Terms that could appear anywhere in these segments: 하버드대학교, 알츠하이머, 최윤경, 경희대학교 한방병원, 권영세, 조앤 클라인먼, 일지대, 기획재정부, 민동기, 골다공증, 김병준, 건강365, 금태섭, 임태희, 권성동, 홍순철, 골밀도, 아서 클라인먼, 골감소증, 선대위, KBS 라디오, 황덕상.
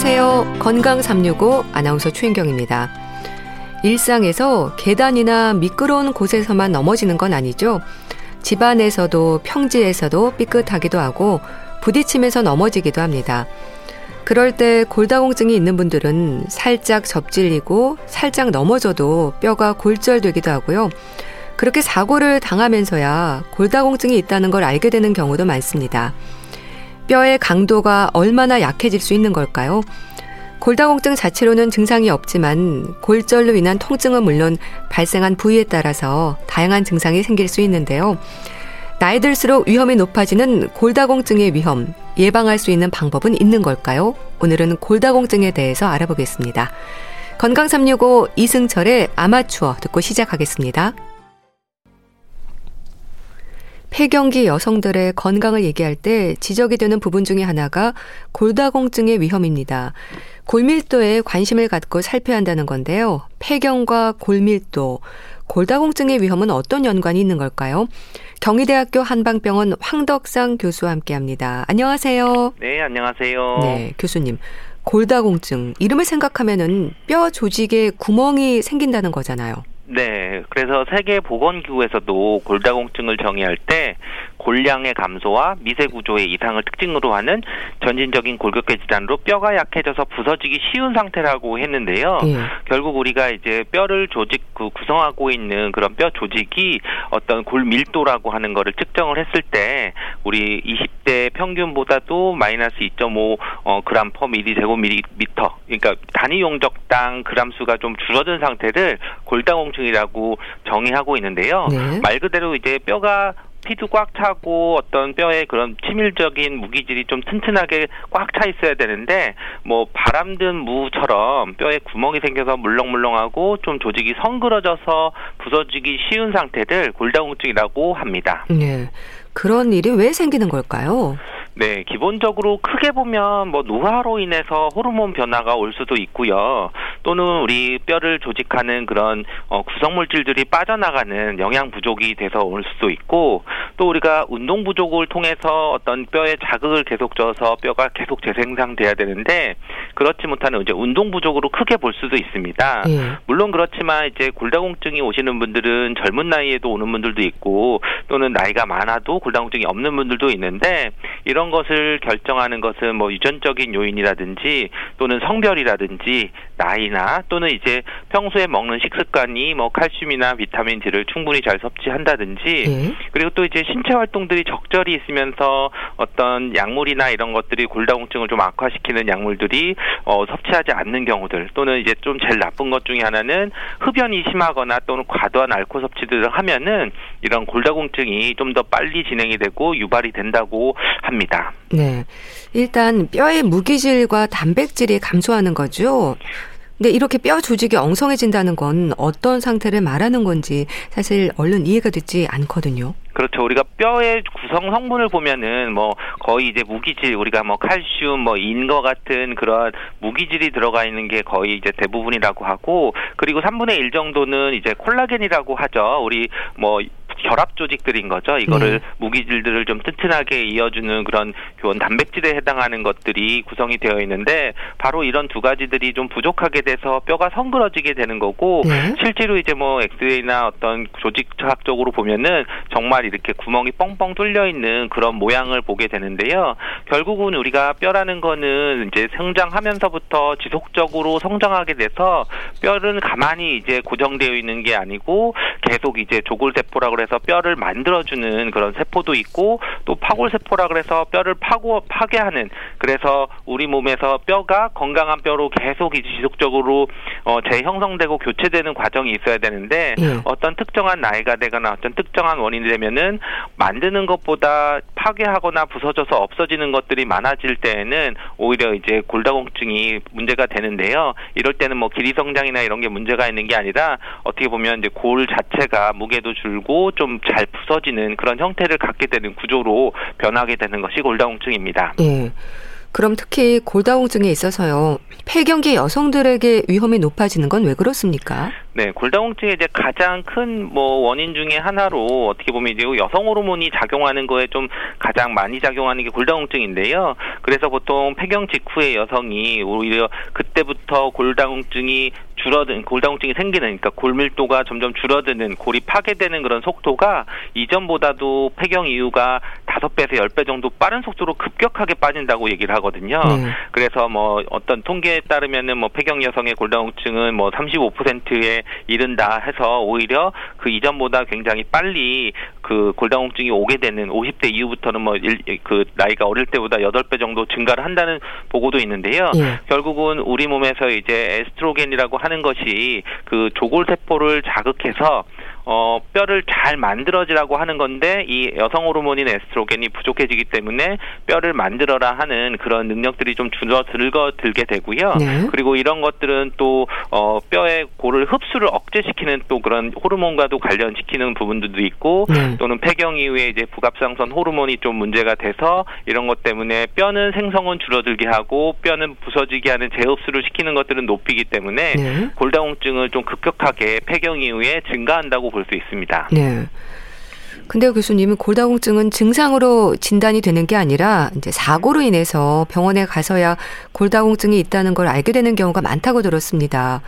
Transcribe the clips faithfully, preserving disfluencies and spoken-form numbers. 안녕하세요. 건강 삼육오 아나운서 최인경입니다. 일상에서 계단이나 미끄러운 곳에서만 넘어지는 건 아니죠. 집안에서도 평지에서도 삐끗하기도 하고 부딪히면서 넘어지기도 합니다. 그럴 때 골다공증이 있는 분들은 살짝 접질리고 살짝 넘어져도 뼈가 골절되기도 하고요. 그렇게 사고를 당하면서야 골다공증이 있다는 걸 알게 되는 경우도 많습니다. 뼈의 강도가 얼마나 약해질 수 있는 걸까요? 골다공증 자체로는 증상이 없지만 골절로 인한 통증은 물론 발생한 부위에 따라서 다양한 증상이 생길 수 있는데요. 나이 들수록 위험이 높아지는 골다공증의 위험, 예방할 수 있는 방법은 있는 걸까요? 오늘은 골다공증에 대해서 알아보겠습니다. 건강 삼육오 이승철의 아마추어 듣고 시작하겠습니다. 폐경기 여성들의 건강을 얘기할 때 지적이 되는 부분 중에 하나가 골다공증의 위험입니다. 골밀도에 관심을 갖고 살펴야 한다는 건데요. 폐경과 골밀도, 골다공증의 위험은 어떤 연관이 있는 걸까요? 경희대학교 한방병원 황덕상 교수와 함께합니다. 안녕하세요. 네, 안녕하세요. 네, 교수님. 골다공증, 이름을 생각하면은 뼈 조직에 구멍이 생긴다는 거잖아요. 네, 그래서 세계보건기구에서도 골다공증을 정의할 때 골량의 감소와 미세구조의 이상을 특징으로 하는 전신적인 골격계 질환으로 뼈가 약해져서 부서지기 쉬운 상태라고 했는데요. 예. 결국 우리가 이제 뼈를 조직 그 구성하고 있는 그런 뼈 조직이 어떤 골밀도라고 하는 거를 측정을 했을 때 우리 이십 대 평균보다도 마이너스 이점오 어, 그램 퍼 미리 제곱미터, 그러니까 단위 용적당 그램 수가 좀 줄어든 상태를 골다공증 이라고 정의하고 있는데요. 네. 말 그대로 이제 뼈가 피도 꽉 차고 어떤 뼈에 그런 치밀적인 무기질이 좀 튼튼하게 꽉 차 있어야 되는데 뭐 바람든 무처럼 뼈에 구멍이 생겨서 물렁물렁하고 좀 조직이 성그러져서 부서지기 쉬운 상태를 골다공증이라고 합니다. 네. 그런 일이 왜 생기는 걸까요? 네, 기본적으로 크게 보면 뭐 노화로 인해서 호르몬 변화가 올 수도 있고요. 또는 우리 뼈를 조직하는 그런 어, 구성물질들이 빠져나가는 영양 부족이 돼서 올 수도 있고, 또 우리가 운동 부족을 통해서 어떤 뼈에 자극을 계속 줘서 뼈가 계속 재생산돼야 되는데 그렇지 못하는 이제 운동 부족으로 크게 볼 수도 있습니다. 예. 물론 그렇지만 이제 골다공증이 오시는 분들은 젊은 나이에도 오는 분들도 있고, 또는 나이가 많아도 골다공증이 없는 분들도 있는데, 이런 것을 결정하는 것은 뭐 유전적인 요인이라든지 또는 성별이라든지 나이나 또는 이제 평소에 먹는 식습관이 뭐 칼슘이나 비타민 D를 충분히 잘 섭취한다든지, 음. 그리고 또 이제 신체 활동들이 적절히 있으면서 어떤 약물이나 이런 것들이 골다공증을 좀 악화시키는 약물들이 어, 섭취하지 않는 경우들, 또는 이제 좀 제일 나쁜 것 중에 하나는 흡연이 심하거나 또는 과도한 알코올 섭취들을 하면은 이런 골다공증이 좀 더 빨리 진행이 되고 유발이 된다고 합니다. 네, 일단 뼈의 무기질과 단백질이 감소하는 거죠. 근데 이렇게 뼈 조직이 엉성해진다는 건 어떤 상태를 말하는 건지 사실 얼른 이해가 되지 않거든요. 그렇죠. 우리가 뼈의 구성 성분을 보면은 뭐 거의 이제 무기질, 우리가 뭐 칼슘, 뭐 인과 같은 그런 무기질이 들어가 있는 게 거의 이제 대부분이라고 하고, 그리고 삼분의 일 정도는 이제 콜라겐이라고 하죠. 우리 뭐 결합 조직들인 거죠. 이거를 네. 무기질들을 좀 튼튼하게 이어주는 그런 교원 단백질에 해당하는 것들이 구성이 되어 있는데, 바로 이런 두 가지들이 좀 부족하게 돼서 뼈가 성그러지게 되는 거고, 네. 실제로 이제 뭐 엑스레이나 어떤 조직학적으로 보면은 정말 이렇게 구멍이 뻥뻥 뚫려 있는 그런 모양을 보게 되는데요. 결국은 우리가 뼈라는 거는 이제 성장하면서부터 지속적으로 성장하게 돼서 뼈는 가만히 이제 고정되어 있는 게 아니고 계속 이제 조골세포라고 해서 뼈를 만들어주는 그런 세포도 있고, 또 파골세포라 그래서 뼈를 파고 파괴하는, 그래서 우리 몸에서 뼈가 건강한 뼈로 계속 지속적으로 어, 재형성되고 교체되는 과정이 있어야 되는데, 예. 어떤 특정한 나이가 되거나 어떤 특정한 원인이 되면은 만드는 것보다 파괴하거나 부서져서 없어지는 것들이 많아질 때에는 오히려 이제 골다공증이 문제가 되는데요. 이럴 때는 뭐 길이 성장이나 이런 게 문제가 있는 게 아니라 어떻게 보면 이제 골 자체가 무게도 줄고 좀 잘 부서지는 그런 형태를 갖게 되는 구조로 변하게 되는 것이 골다공증입니다. 예. 그럼 특히 골다공증에 있어서요, 폐경기 여성들에게 위험이 높아지는 건 왜 그렇습니까? 네, 골다공증의 이제 가장 큰 뭐 원인 중에 하나로 어떻게 보면 이제 여성 호르몬이 작용하는 거에 좀 가장 많이 작용하는 게 골다공증인데요. 그래서 보통 폐경 직후의 여성이 오히려 그때부터 골다공증이 줄어든 골다공증이 생기는, 그러니까 골밀도가 점점 줄어드는, 골이 파괴되는 그런 속도가 이전보다도 폐경 이후가 다섯 배에서 열 배 정도 빠른 속도로 급격하게 빠진다고 얘기를 하거든요. 음. 그래서 뭐 어떤 통계에 따르면은 뭐 폐경 여성의 골다공증은 뭐 삼십오 퍼센트에 이른다 해서 오히려 그 이전보다 굉장히 빨리 그 골다공증이 오게 되는, 오십 대 이후부터는 뭐 그 나이가 어릴 때보다 여덟 배 정도 증가를 한다는 보고도 있는데요. 예. 결국은 우리 몸에서 이제 에스트로겐이라고 하는 것이 그 조골세포를 자극해서 어, 뼈를 잘 만들어지라고 하는 건데, 이 여성 호르몬인 에스트로겐이 부족해지기 때문에 뼈를 만들어라 하는 그런 능력들이 좀 줄어들게 되고요. 네. 그리고 이런 것들은 또 어, 뼈의 골을 흡수를 억제시키는 또 그런 호르몬과도 관련시키는 부분들도 있고, 네. 또는 폐경 이후에 이제 부갑상선 호르몬이 좀 문제가 돼서 이런 것 때문에 뼈는 생성은 줄어들게 하고 뼈는 부서지게 하는 재흡수를 시키는 것들은 높이기 때문에 네. 골다공증을 좀 급격하게 폐경 이후에 증가한다고 볼 수 있습니다. 네. 근데 교수님은 골다공증은 증상으로 진단이 되는 게 아니라 이제 사고로 인해서 병원에 가서야 골다공증이 있다는 걸 알게 되는 경우가 많다고 들었습니다.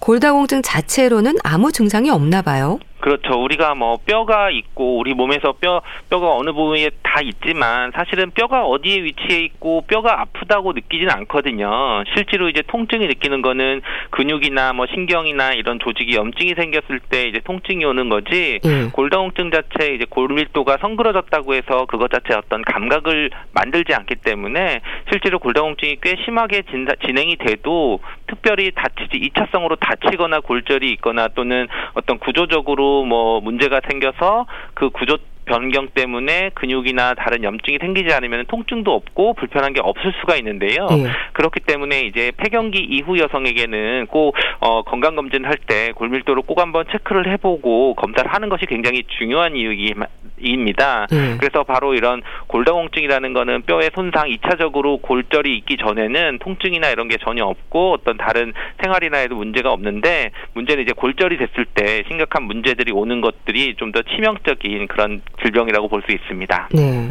골다공증 자체로는 아무 증상이 없나 봐요. 그렇죠. 우리가 뭐 뼈가 있고 우리 몸에서 뼈 뼈가 어느 부위에 다 있지만 사실은 뼈가 어디에 위치해 있고 뼈가 아프다고 느끼진 않거든요. 실제로 이제 통증이 느끼는 거는 근육이나 뭐 신경이나 이런 조직이 염증이 생겼을 때 이제 통증이 오는 거지. 음. 골다공증 자체 이제 골밀도가 성그러졌다고 해서 그것 자체 어떤 감각을 만들지 않기 때문에 실제로 골다공증이 꽤 심하게 진다, 진행이 돼도 특별히 다치지 이 차성으로 다치거나 골절이 있거나 또는 어떤 구조적으로 뭐 문제가 생겨서 그 구조 변경 때문에 근육이나 다른 염증이 생기지 않으면 통증도 없고 불편한 게 없을 수가 있는데요. 네. 그렇기 때문에 이제 폐경기 이후 여성에게는 꼭 어, 건강검진 할 때 골밀도를 꼭 한번 체크를 해보고 검사를 하는 것이 굉장히 중요한 이유입니다. 네. 그래서 바로 이런 골다공증이라는 거는 뼈의 손상 이 차적으로 골절이 있기 전에는 통증이나 이런 게 전혀 없고 어떤 다른 생활이나 해도 문제가 없는데, 문제는 이제 골절이 됐을 때 심각한 문제들이 오는 것들이 좀 더 치명적인 그런 질병이라고 볼 수 있습니다. 네.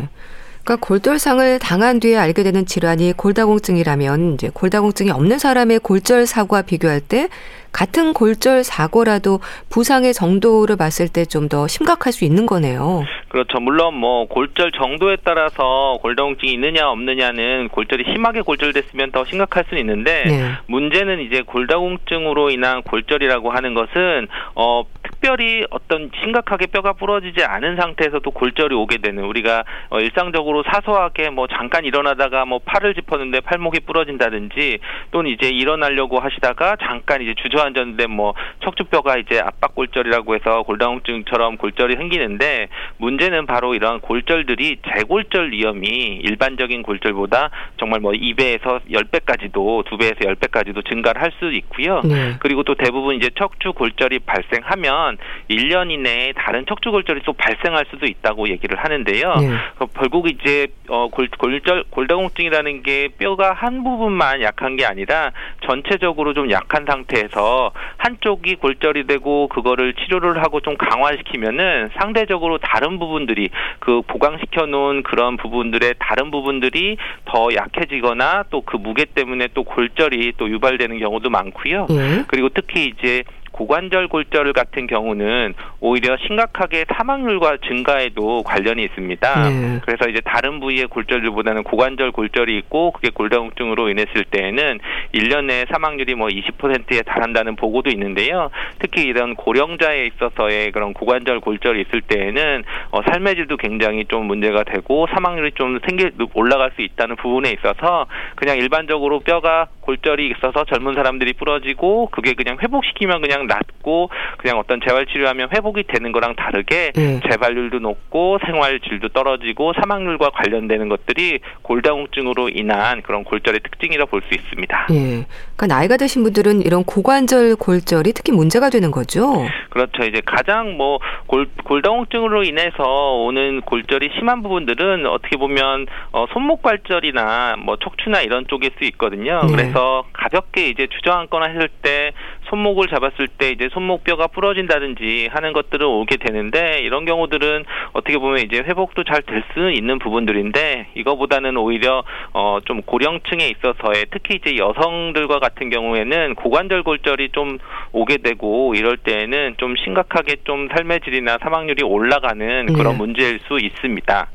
그러니까 골절상을 당한 뒤에 알게 되는 질환이 골다공증이라면 이제 골다공증이 없는 사람의 골절 사고와 비교할 때 같은 골절 사고라도 부상의 정도를 봤을 때 좀 더 심각할 수 있는 거네요. 그렇죠. 물론 뭐 골절 정도에 따라서 골다공증이 있느냐 없느냐는 골절이 심하게 골절됐으면 더 심각할 수는 있는데 네. 문제는 이제 골다공증으로 인한 골절이라고 하는 것은 어, 특별히 어떤 심각하게 뼈가 부러지지 않은 상태에서도 골절이 오게 되는, 우리가 어, 일상적으로 사소하게 뭐 잠깐 일어나다가 뭐 팔을 짚었는데 팔목이 부러진다든지, 또는 이제 일어나려고 하시다가 잠깐 이제 주저 앉았는데 뭐 척추뼈가 이제 압박골절이라고 해서 골다공증처럼 골절이 생기는데, 문제는 바로 이러한 골절들이 재골절 위험이 일반적인 골절보다 정말 뭐 두 배에서 열 배까지도 두 배에서 열 배까지도 증가를 할 수 있고요. 네. 그리고 또 대부분 이제 척추 골절이 발생하면 일 년 이내에 다른 척추 골절이 또 발생할 수도 있다고 얘기를 하는데요. 네. 결국 이제 어, 골, 골절 골다공증이라는 게 뼈가 한 부분만 약한 게 아니라 전체적으로 좀 약한 상태에서 한쪽이 골절이 되고 그거를 치료를 하고 좀 강화시키면은 상대적으로 다른 부분들이, 그 보강시켜 놓은 그런 부분들의 다른 부분들이 더 약해지거나 또 그 무게 때문에 또 골절이 또 유발되는 경우도 많고요. 네. 그리고 특히 이제 고관절 골절 같은 경우는 오히려 심각하게 사망률과 증가에도 관련이 있습니다. 네. 그래서 이제 다른 부위의 골절들보다는 고관절 골절이 있고 그게 골다공증으로 인했을 때에는 일 년에 사망률이 뭐 이십 퍼센트에 달한다는 보고도 있는데요. 특히 이런 고령자에 있어서의 그런 고관절 골절이 있을 때에는 어, 삶의 질도 굉장히 좀 문제가 되고 사망률이 좀 생길 올라갈 수 있다는 부분에 있어서, 그냥 일반적으로 뼈가 골절이 있어서 젊은 사람들이 부러지고 그게 그냥 회복시키면 그냥 그냥 낫고 그냥 어떤 재활치료하면 회복이 되는 거랑 다르게 네. 재발률도 높고 생활질도 떨어지고 사망률과 관련되는 것들이 골다공증으로 인한 그런 골절의 특징이라 볼 수 있습니다. 네. 그러니까 나이가 드신 분들은 이런 고관절 골절이 특히 문제가 되는 거죠? 그렇죠. 이제 가장 뭐 골, 골다공증으로 인해서 오는 골절이 심한 부분들은 어떻게 보면 어, 손목관절이나 뭐 척추나 이런 쪽일 수 있거든요. 네. 그래서 가볍게 이제 주저앉거나 했을 때 손목을 잡았을 때 이제 손목뼈가 부러진다든지 하는 것들은 오게 되는데 이런 경우들은 어떻게 보면 이제 회복도 잘 될 수는 있는 부분들인데 이거보다는 오히려 어, 좀 고령층에 있어서의 특히 이제 여성들과 같은 경우에는 고관절 골절이 좀 오게 되고 이럴 때에는 좀 심각하게 좀 삶의 질이나 사망률이 올라가는 그런 네. 문제일 수 있습니다.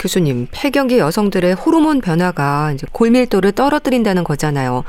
교수님, 폐경기 여성들의 호르몬 변화가 이제 골밀도를 떨어뜨린다는 거잖아요.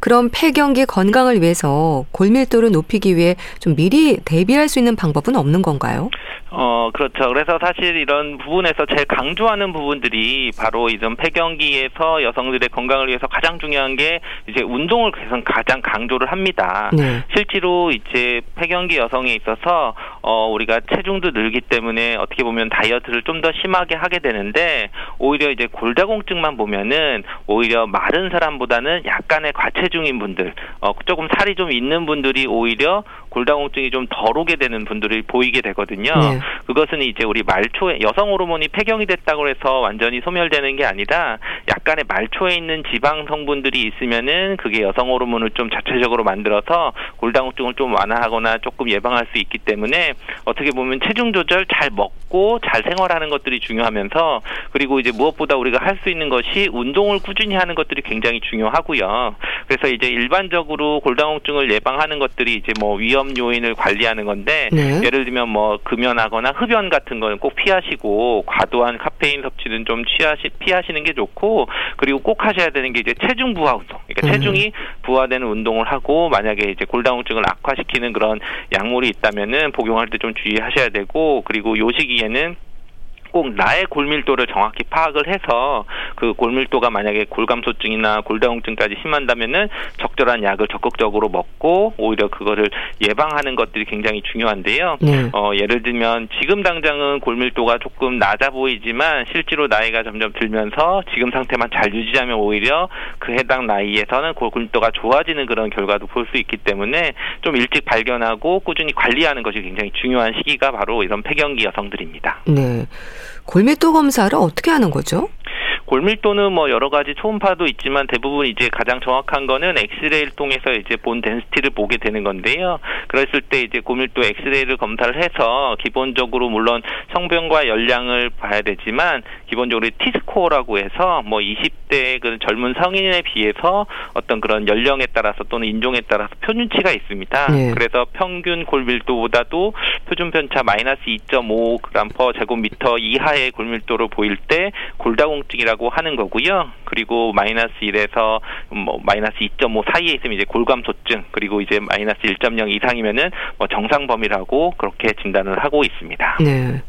그럼 폐경기 건강을 위해서 골밀도를 높이기 위해 좀 미리 대비할 수 있는 방법은 없는 건가요? 어, 그렇죠. 그래서 사실 이런 부분에서 제일 강조하는 부분들이 바로 이런 폐경기에서 여성들의 건강을 위해서 가장 중요한 게 이제 운동을 계속 가장 강조를 합니다. 네. 실제로 이제 폐경기 여성에 있어서 어, 우리가 체중도 늘기 때문에 어떻게 보면 다이어트를 좀 더 심하게 하게 되는데 오히려 이제 골다공증만 보면은 오히려 마른 사람보다는 약간의 과체중인 분들, 어, 조금 살이 좀 있는 분들이 오히려 골다공증이 좀 덜 오게 되는 분들이 보이게 되거든요. 네. 그것은 이제 우리 말초에 여성 호르몬이 폐경이 됐다고 해서 완전히 소멸되는 게 아니라 약간의 말초에 있는 지방 성분들이 있으면은 그게 여성 호르몬을 좀 자체적으로 만들어서 골다공증을 좀 완화하거나 조금 예방할 수 있기 때문에 어떻게 보면 체중 조절 잘 먹고 잘 생활하는 것들이 중요하면서 그리고 이제 무엇보다 우리가 할 수 있는 것이 운동을 꾸준히 하는 것들이 굉장히 중요하고요. 그래서 이제 일반적으로 골다공증을 예방하는 것들이 이제 뭐 위험 요인을 관리하는 건데 네. 예를 들면 뭐 금연하거나 흡연 같은 건 꼭 피하시고 과도한 카페인 섭취는 좀 취하시, 피하시는 게 좋고 그리고 꼭 하셔야 되는 게 이제 체중 부하 운동. 그러니까 음. 체중이 부하되는 운동을 하고 만약에 이제 골다공증을 악화시키는 그런 약물이 있다면은 복용할 때 좀 주의하셔야 되고 그리고 요 시기에는 꼭 나의 골밀도를 정확히 파악을 해서 그 골밀도가 만약에 골감소증이나 골다공증까지 심한다면은 적절한 약을 적극적으로 먹고 오히려 그거를 예방하는 것들이 굉장히 중요한데요. 네. 어, 예를 들면 지금 당장은 골밀도가 조금 낮아 보이지만 실제로 나이가 점점 들면서 지금 상태만 잘 유지하면 오히려 그 해당 나이에서는 골밀도가 좋아지는 그런 결과도 볼 수 있기 때문에 좀 일찍 발견하고 꾸준히 관리하는 것이 굉장히 중요한 시기가 바로 이런 폐경기 여성들입니다. 네. 골밀도 검사를 어떻게 하는 거죠? 골밀도는 뭐 여러 가지 초음파도 있지만 대부분 이제 가장 정확한 거는 엑스레이를 통해서 이제 본 덴시티를 보게 되는 건데요. 그랬을 때 이제 골밀도 엑스레이를 검사를 해서 기본적으로 물론 성병과 연령을 봐야 되지만 기본적으로 T스코어라고 해서 뭐 이십 대 그 젊은 성인에 비해서 어떤 그런 연령에 따라서 또는 인종에 따라서 표준치가 있습니다. 네. 그래서 평균 골밀도보다도 표준 편차 마이너스 이 점 오 그램 퍼 제곱미터 이하의 골밀도로 보일 때 골다공증이라고 하는 거고요. 그리고 마이너스 일에서 뭐 마이너스 이 점 오 사이에 있으면 이제 골감소증 그리고 이제 마이너스 일 점 영 이상이면은 뭐 정상 범위라고 그렇게 진단을 하고 있습니다. 네.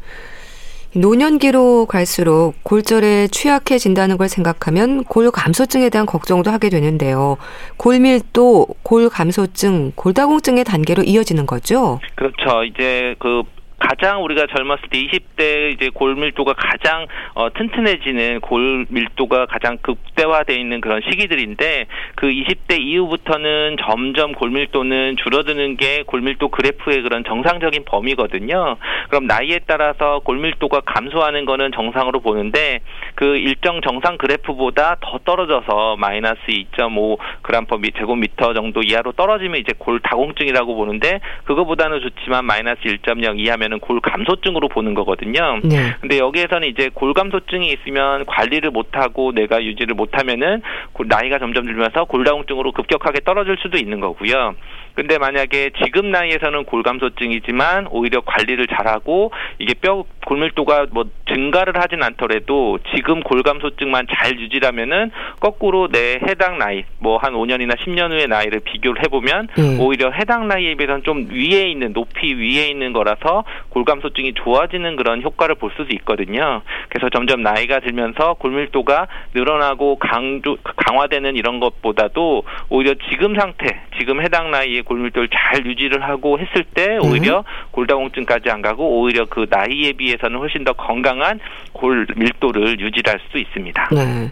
노년기로 갈수록 골절에 취약해진다는 걸 생각하면 골감소증에 대한 걱정도 하게 되는데요. 골밀도, 골감소증, 골다공증의 단계로 이어지는 거죠? 그렇죠. 이제 그 가장 우리가 젊었을 때 이십 대 이제 골밀도가 가장 어, 튼튼해지는 골밀도가 가장 극대화되어 있는 그런 시기들인데 그 이십 대 이후부터는 점점 골밀도는 줄어드는 게 골밀도 그래프의 그런 정상적인 범위거든요. 그럼 나이에 따라서 골밀도가 감소하는 거는 정상으로 보는데 그 일정 정상 그래프보다 더 떨어져서 마이너스 이 점 오 그램 퍼 제곱미터 정도 이하로 떨어지면 이제 골다공증이라고 보는데 그거보다는 좋지만 마이너스 일 점 영 이하면 골감소증으로 보는 거거든요. 네. 근데 여기에서는 이제 골감소증이 있으면 관리를 못하고 내가 유지를 못하면은 나이가 점점 들면서 골다공증으로 급격하게 떨어질 수도 있는 거고요. 근데 만약에 지금 나이에서는 골감소증이지만 오히려 관리를 잘하고 이게 뼈 골밀도가 뭐 증가를 하진 않더라도 지금 골감소증만 잘 유지라면은 거꾸로 내 해당 나이 뭐 한 오 년이나 십 년 후의 나이를 비교를 해보면 음. 오히려 해당 나이에 비해서는 좀 위에 있는 높이 위에 있는 거라서 골감소증이 좋아지는 그런 효과를 볼 수도 있거든요. 그래서 점점 나이가 들면서 골밀도가 늘어나고 강조, 강화되는 이런 것보다도 오히려 지금 상태 지금 해당 나이에 골밀도를 잘 유지를 하고 했을 때 오히려 음. 골다공증까지 안 가고 오히려 그 나이에 비해서는 훨씬 더 건강한 골밀도를 유지할 수 있습니다. 네.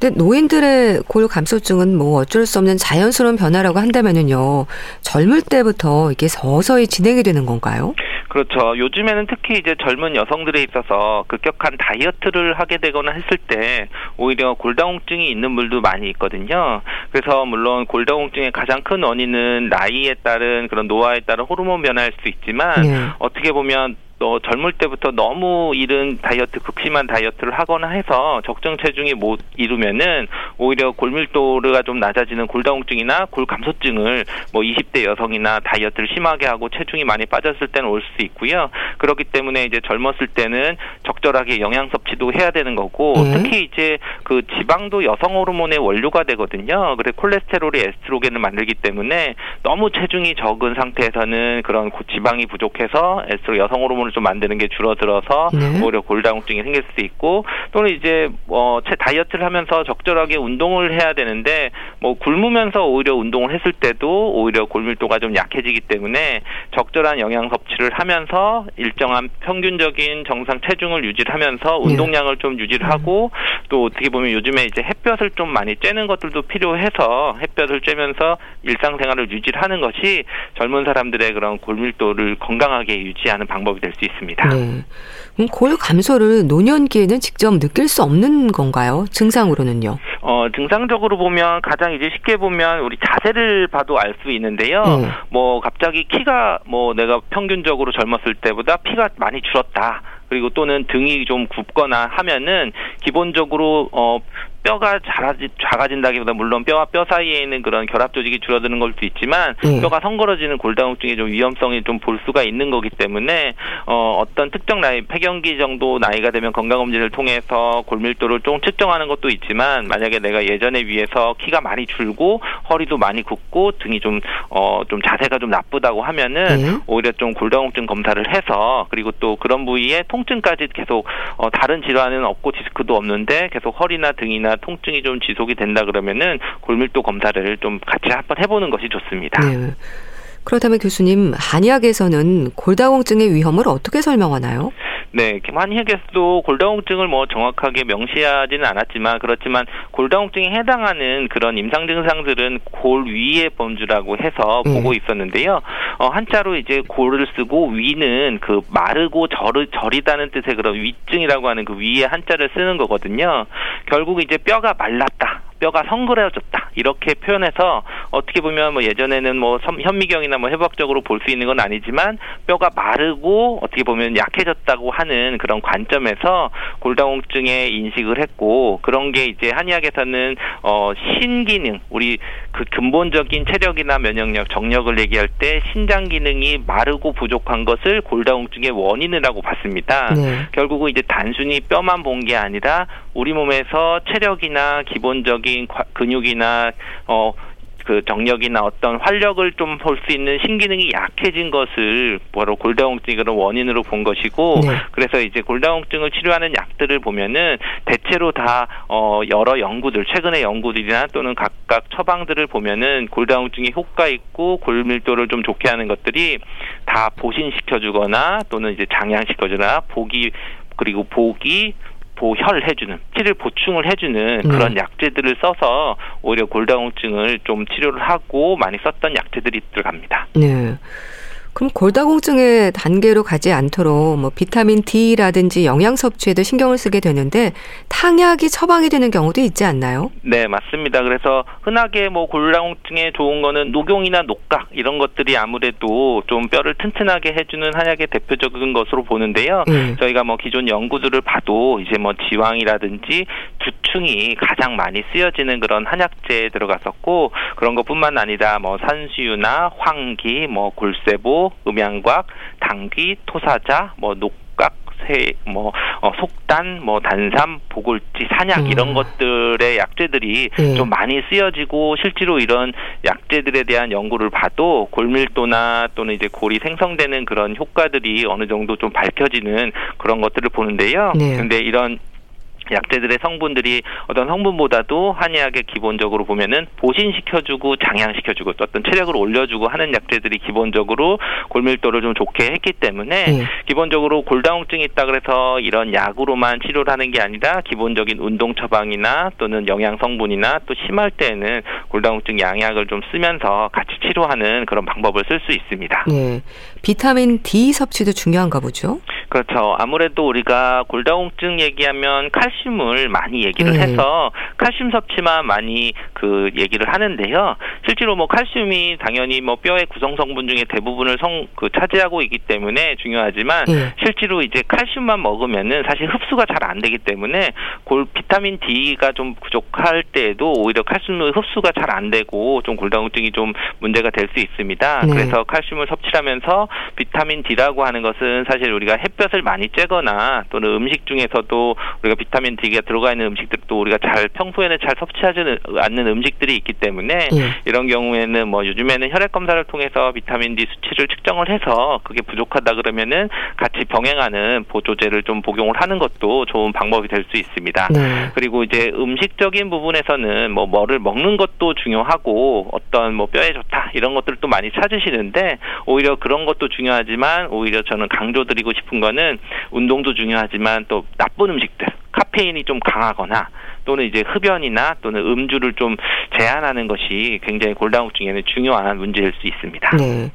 근데 노인들의 골감소증은 뭐 어쩔 수 없는 자연스러운 변화라고 한다면은요, 젊을 때부터 이게 서서히 진행이 되는 건가요? 그렇죠. 요즘에는 특히 이제 젊은 여성들에 있어서 급격한 다이어트를 하게 되거나 했을 때 오히려 골다공증이 있는 분도 많이 있거든요. 그래서 물론 골다공증의 가장 큰 원인은 나이에 따른 그런 노화에 따른 호르몬 변화일 수 있지만 네. 어떻게 보면 또 젊을 때부터 너무 이른 다이어트, 극심한 다이어트를 하거나 해서 적정 체중이 못 이루면은 오히려 골밀도가 좀 낮아지는 골다공증이나 골감소증을 뭐 이십 대 여성이나 다이어트를 심하게 하고 체중이 많이 빠졌을 때는 올 수 있고요. 그렇기 때문에 이제 젊었을 때는 적절하게 영양 섭취도 해야 되는 거고 음. 특히 이제 그 지방도 여성 호르몬의 원료가 되거든요. 그래서 콜레스테롤이 에스트로겐을 만들기 때문에 너무 체중이 적은 상태에서는 그런 지방이 부족해서 에스트로 여성 호르몬을 좀 만드는 게 줄어들어서 네. 오히려 골다공증이 생길 수도 있고 또는 이제 어, 다이어트를 하면서 적절하게 운동을 해야 되는데 뭐 굶으면서 오히려 운동을 했을 때도 오히려 골밀도가 좀 약해지기 때문에 적절한 영양 섭취를 하면서 일정한 평균적인 정상 체중을 유지하면서 운동량을 좀 유지를 하고 또 어떻게 보면 요즘에 이제 햇볕을 좀 많이 쬐는 것들도 필요해서 햇볕을 쬐면서 일상생활을 유지하는 것이 젊은 사람들의 그런 골밀도를 건강하게 유지하는 방법이 될 수 있습니다. 네. 그럼 골 감소를 노년기에는 직접 느낄 수 없는 건가요? 증상으로는요? 어, 증상적으로 보면 가장 이제 쉽게 보면 우리 자세를 봐도 알 수 있는데요. 음. 뭐 갑자기 키가 뭐 내가 평균적으로 젊었을 때보다 피가 많이 줄었다. 그리고 또는 등이 좀 굽거나 하면은 기본적으로 어 뼈가 작아지, 작아진다기보다 물론 뼈와 뼈 사이에 있는 그런 결합 조직이 줄어드는 걸 수 있지만 음. 뼈가 성거러지는 골다공증의 좀 위험성이 좀 볼 수가 있는 거기 때문에 어, 어떤 특정 나이, 폐경기 정도 나이가 되면 건강검진을 통해서 골밀도를 좀 측정하는 것도 있지만 만약에 내가 예전에 비해서 키가 많이 줄고 허리도 많이 굽고 등이 좀, 어, 좀 자세가 좀 나쁘다고 하면은 음. 오히려 좀 골다공증 검사를 해서 그리고 또 그런 부위에 통증까지 계속 어, 다른 질환은 없고 디스크도 없는데 계속 허리나 등이나 통증이 좀 지속이 된다 그러면은 골밀도 검사를 좀 같이 한번 해보는 것이 좋습니다. 네. 그렇다면 교수님, 한의학에서는 골다공증의 위험을 어떻게 설명하나요? 네, 한의학에서도 골다공증을 뭐 정확하게 명시하지는 않았지만 그렇지만 골다공증에 해당하는 그런 임상 증상들은 골 위의 범주라고 해서 음. 보고 있었는데요. 어, 한자로 이제 골을 쓰고 위는 그 마르고 저르, 저리다는 뜻의 그런 위증이라고 하는 그 위의 한자를 쓰는 거거든요. 결국 이제 뼈가 말랐다. 뼈가 성그레졌다 이렇게 표현해서 어떻게 보면 뭐 예전에는 뭐 현미경이나 뭐 해부학적으로 볼 수 있는 건 아니지만 뼈가 마르고 어떻게 보면 약해졌다고 하는 그런 관점에서 골다공증에 인식을 했고 그런 게 이제 한의학에서는 어 신기능 우리 그 근본적인 체력이나 면역력, 정력을 얘기할 때 신장 기능이 마르고 부족한 것을 골다공증의 원인이라고 봤습니다. 네. 결국은 이제 단순히 뼈만 본 게 아니라 우리 몸에서 체력이나 기본적인 근육이나 어, 그 정력이나 어떤 활력을 좀 볼 수 있는 신기능이 약해진 것을 바로 골다공증이 그런 원인으로 본 것이고 네. 그래서 이제 골다공증을 치료하는 약들을 보면은 대체로 다 어, 여러 연구들 최근의 연구들이나 또는 각각 처방들을 보면은 골다공증이 효과 있고 골밀도를 좀 좋게 하는 것들이 다 보신시켜주거나 또는 이제 장양시켜주거나 보기 그리고 보기 보혈해주는, 피를 보충을 해주는 그런 음. 약재들을 써서 오히려 골다공증을 좀 치료를 하고 많이 썼던 약재들이 들어갑니다. 네. 그럼 골다공증의 단계로 가지 않도록 뭐 비타민 D라든지 영양 섭취에도 신경을 쓰게 되는데 탕약이 처방이 되는 경우도 있지 않나요? 네, 맞습니다. 그래서 흔하게 뭐 골다공증에 좋은 거는 녹용이나 녹각 이런 것들이 아무래도 좀 뼈를 튼튼하게 해주는 한약의 대표적인 것으로 보는데요. 음. 저희가 뭐 기존 연구들을 봐도 이제 뭐 지왕이라든지 두충이 가장 많이 쓰여지는 그런 한약재에 들어갔었고 그런 것뿐만 아니라 뭐 산수유나 황기, 뭐 골세보, 음양곽, 당귀, 토사자, 뭐 녹 황태, 뭐 어, 속단, 뭐 단삼, 보골지, 산약 음. 이런 것들의 약재들이 예. 좀 많이 쓰여지고 실제로 이런 약재들에 대한 연구를 봐도 골밀도나 또는 이제 골이 생성되는 그런 효과들이 어느 정도 좀 밝혀지는 그런 것들을 보는데요. 네. 근데 이런 약재들의 성분들이 어떤 성분보다도 한의학의 기본적으로 보면은 보신시켜주고 장양시켜주고 또 어떤 체력을 올려주고 하는 약재들이 기본적으로 골밀도를 좀 좋게 했기 때문에 네. 기본적으로 골다공증이 있다 그래서 이런 약으로만 치료를 하는 게 아니라 기본적인 운동 처방이나 또는 영양 성분이나 또 심할 때에는 골다공증 양약을 좀 쓰면서 같이 치료하는 그런 방법을 쓸 수 있습니다. 네. 비타민 D 섭취도 중요한가 보죠? 그렇죠. 아무래도 우리가 골다공증 얘기하면 칼슘을 많이 얘기를 네. 해서 칼슘 섭취만 많이 그 얘기를 하는데요. 실제로 뭐 칼슘이 당연히 뭐 뼈의 구성 성분 중에 대부분을 성 그 차지하고 있기 때문에 중요하지만 네. 실제로 이제 칼슘만 먹으면은 사실 흡수가 잘 안 되기 때문에 골 비타민 D가 좀 부족할 때에도 오히려 칼슘의 흡수가 잘 안 되고 좀 골다공증이 좀 문제가 될 수 있습니다. 네. 그래서 칼슘을 섭취하면서 비타민 D라고 하는 것은 사실 우리가 햇볕을 많이 쬐거나 또는 음식 중에서도 우리가 비타민 D가 들어가 있는 음식들도 우리가 잘 평소에는 잘 섭취하지 않는 음식들이 있기 때문에 예. 이런 경우에는 뭐 요즘에는 혈액 검사를 통해서 비타민 D 수치를 측정을 해서 그게 부족하다 그러면은 같이 병행하는 보조제를 좀 복용을 하는 것도 좋은 방법이 될 수 있습니다. 네. 그리고 이제 음식적인 부분에서는 뭐 뭐를 먹는 것도 중요하고 어떤 뭐 뼈에 좋다 이런 것들도 많이 찾으시는데 오히려 그런 것도 중요하지만 오히려 저는 강조드리고 싶은 거는 운동도 중요하지만 또 나쁜 음식들 카페인이 좀 강하거나 또는 이제 흡연이나 또는 음주를 좀 제한하는 것이 굉장히 골다공증에는 중요한 문제일 수 있습니다. 네,